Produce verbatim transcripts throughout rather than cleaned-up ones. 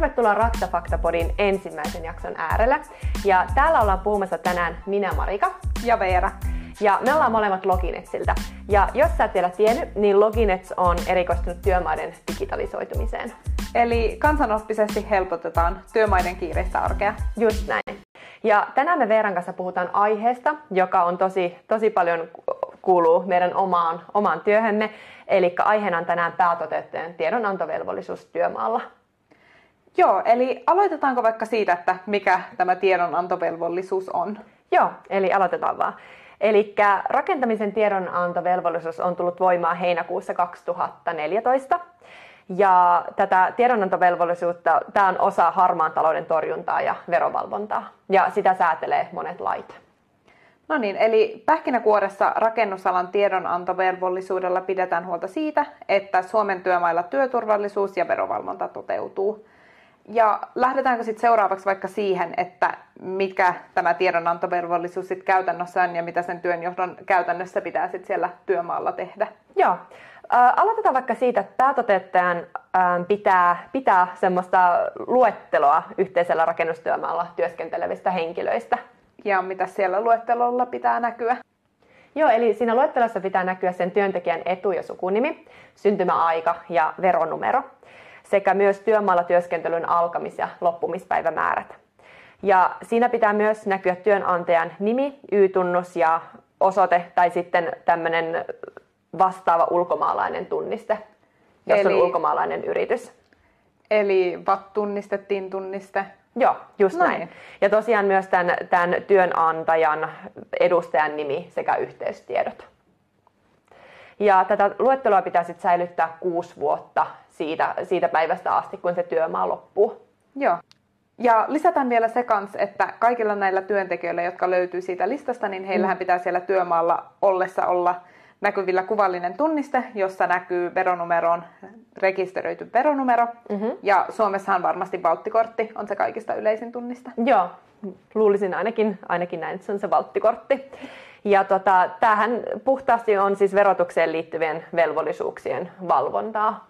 Tervetuloa Raksa Fakta-podin ensimmäisen jakson äärellä. Ja täällä ollaan puhumassa tänään minä Marika ja Veera. Ja me ollaan molemmat LogiNetsiltä. Ja jos sä et vielä tiennyt, niin LogiNets on erikoistunut työmaiden digitalisoitumiseen. Eli kansanoppisesti helpotetaan työmaiden kiireistä arkea. Just näin. Ja tänään me Veeran kanssa puhutaan aiheesta, joka on tosi, tosi paljon kuuluu meidän omaan, omaan työhömme. Eli aiheena on tänään päätoteuttajan tiedonantovelvollisuus työmaalla. Joo, eli aloitetaanko vaikka siitä, että mikä tämä tiedonantovelvollisuus on? Joo, eli aloitetaan vaan. Eli rakentamisen tiedonantovelvollisuus on tullut voimaan heinäkuussa kaksituhattaneljätoista. Ja tätä tiedonantovelvollisuutta, tämä on osa harmaan talouden torjuntaa ja verovalvontaa. Ja sitä säätelee monet lait. No niin, eli pähkinäkuoressa rakennusalan tiedonantovelvollisuudella pidetään huolta siitä, että Suomen työmailla työturvallisuus ja verovalvonta toteutuu. Ja lähdetäänkö sitten seuraavaksi vaikka siihen, että mikä tämä tiedonantovelvollisuus sitten käytännössä on ja mitä sen työnjohdon käytännössä pitää sitten siellä työmaalla tehdä? Joo. Aloitetaan vaikka siitä, että päätoteuttajan pitää, pitää semmoista luetteloa yhteisellä rakennustyömaalla työskentelevistä henkilöistä. Ja mitä siellä luettelolla pitää näkyä? Joo, eli siinä luettelossa pitää näkyä sen työntekijän etu- ja sukunimi, syntymäaika ja veronumero sekä myös työmaalla työskentelyn alkamis- ja loppumispäivämäärät. Ja siinä pitää myös näkyä työnantajan nimi, Y-tunnus ja osoite tai sitten tämmöinen vastaava ulkomaalainen tunniste, jos eli, on ulkomaalainen yritys. Eli V A T-tunniste, T I N-tunniste. Joo, just näin. näin. Ja tosiaan myös tämän, tämän työnantajan edustajan nimi sekä yhteystiedot. Ja tätä luetteloa pitää sitten säilyttää kuusi vuotta siitä, siitä päivästä asti, kun se työmaa loppuu. Joo. Ja lisätään vielä se kans, että kaikilla näillä työntekijöillä, jotka löytyy siitä listasta, niin heillähän pitää siellä työmaalla ollessa olla näkyvillä kuvallinen tunniste, jossa näkyy veronumeroon rekisteröity veronumero. Mm-hmm. Ja Suomessahan varmasti valttikortti on se kaikista yleisin tunniste. Joo, luulisin ainakin, ainakin näin, että se on se valttikortti. Ja tota, tämähän puhtaasti on siis verotukseen liittyvien velvollisuuksien valvontaa.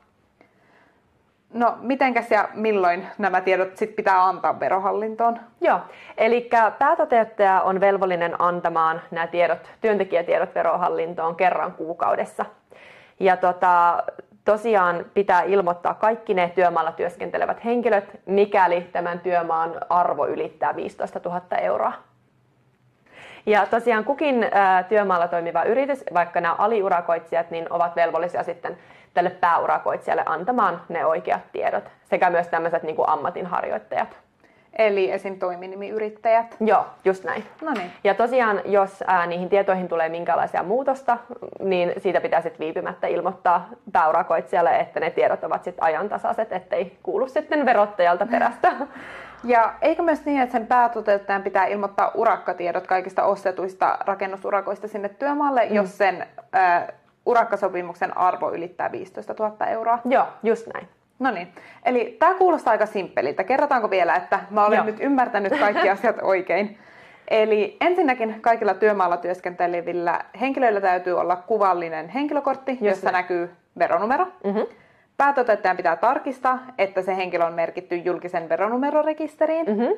No, mitenkäs ja milloin nämä tiedot sit pitää antaa Verohallintoon? Joo, eli päätoteuttaja on velvollinen antamaan nämä tiedot, työntekijätiedot Verohallintoon kerran kuukaudessa. Ja tota, tosiaan pitää ilmoittaa kaikki ne työmaalla työskentelevät henkilöt, mikäli tämän työmaan arvo ylittää viisitoistatuhatta euroa. Ja tosiaan kukin ä, työmaalla toimiva yritys, vaikka nämä aliurakoitsijat, niin ovat velvollisia sitten tälle pääurakoitsijalle antamaan ne oikeat tiedot sekä myös tämmöiset niin kuin ammatinharjoittajat. Eli esim. Toiminimiyrittäjät. Joo, just näin. No niin. Ja tosiaan, jos ä, niihin tietoihin tulee minkälaisia muutosta, niin siitä pitää sitten viipymättä ilmoittaa pääurakoitsijalle, että ne tiedot ovat sitten ajantasaiset, ettei kuulu sitten verottajalta perästä. Ja eikö myös niin, että sen päätoteuttajan pitää ilmoittaa urakkatiedot kaikista ostetuista rakennusurakoista sinne työmaalle, mm. jos sen äh, urakkasopimuksen arvo ylittää viisitoistatuhatta euroa? Joo, just näin. No niin. Eli tämä kuulostaa aika simppeliltä. Kerrotaanko vielä, että mä olen Joo. nyt ymmärtänyt kaikki asiat oikein. Eli ensinnäkin kaikilla työmaalla työskentelevillä henkilöillä täytyy olla kuvallinen henkilökortti, just jossa näin. Näkyy veronumero. Mm-hmm. Päätoteuttajan pitää tarkistaa, että se henkilö on merkitty julkisen veronumerorekisteriin. Mm-hmm.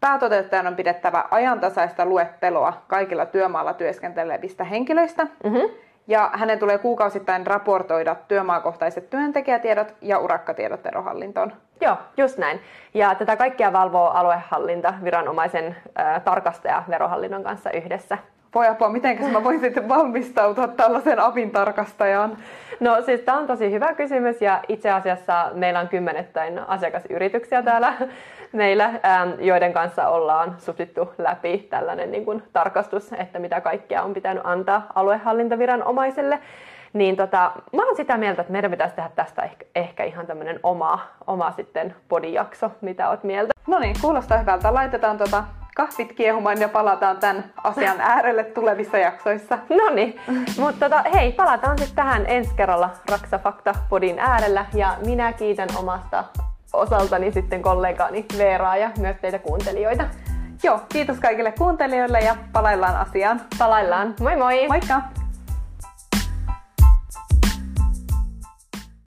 Päätoteuttajan on pidettävä ajantasaista luetteloa kaikilla työmaalla työskentelevistä henkilöistä. Mm-hmm. Ja hänen tulee kuukausittain raportoida työmaakohtaiset työntekijätiedot ja urakkatiedot Verohallintoon. Joo, just näin. Ja tätä kaikkea valvoo aluehallinta viranomaisen äh, tarkastaja Verohallinnon kanssa yhdessä. Voi apua, mitenkäs mä voin sitten valmistautua tällaiseen avin tarkastajaan? No siis tämä on tosi hyvä kysymys ja itse asiassa meillä on kymmenettäin asiakasyrityksiä täällä meillä, joiden kanssa ollaan sutittu läpi tällainen niin kuin tarkastus, että mitä kaikkea on pitänyt antaa aluehallintaviranomaiselle. Niin tota, mä oon sitä mieltä, että meidän pitäisi tehdä tästä ehkä, ehkä ihan tämmönen oma, oma sitten podijakso, mitä oot mieltä. No niin, kuulostaa hyvältä. Laitetaan tota kahvit kiehumaan ja palataan tämän asian äärelle tulevissa jaksoissa. No niin, mutta tota, hei, palataan sitten tähän ensi kerralla Raksa Fakta-podin äärellä ja minä kiitän omasta osaltani sitten kollegaani Veeraa ja myös teitä kuuntelijoita. Joo, kiitos kaikille kuuntelijoille ja palaillaan asiaan. Palaillaan, moi moi! Moikka!